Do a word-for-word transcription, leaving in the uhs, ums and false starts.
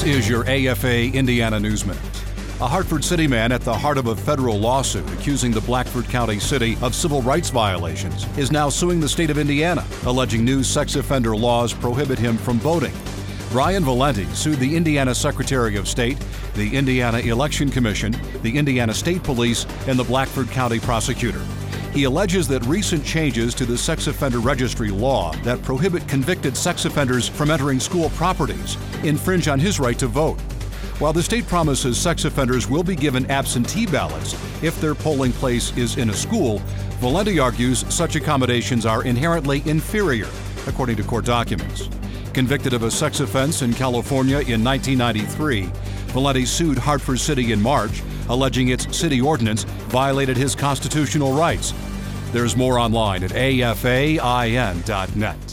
This is your A F A Indiana News Minute. A Hartford City man at the heart of a federal lawsuit accusing the Blackford County city of civil rights violations is now suing the state of Indiana, alleging new sex offender laws prohibit him from voting. Brian Valenti sued the Indiana Secretary of State, the Indiana Election Commission, the Indiana State Police, and the Blackford County Prosecutor. He alleges that recent changes to the sex offender registry law that prohibit convicted sex offenders from entering school properties infringe on his right to vote. While the state promises sex offenders will be given absentee ballots if their polling place is in a school, Valenti argues such accommodations are inherently inferior, according to court documents. Convicted of a sex offense in California in nineteen ninety-three, Valenti sued Hartford City in March, alleging its city ordinance violated his constitutional rights. There's more online at a fain dot net.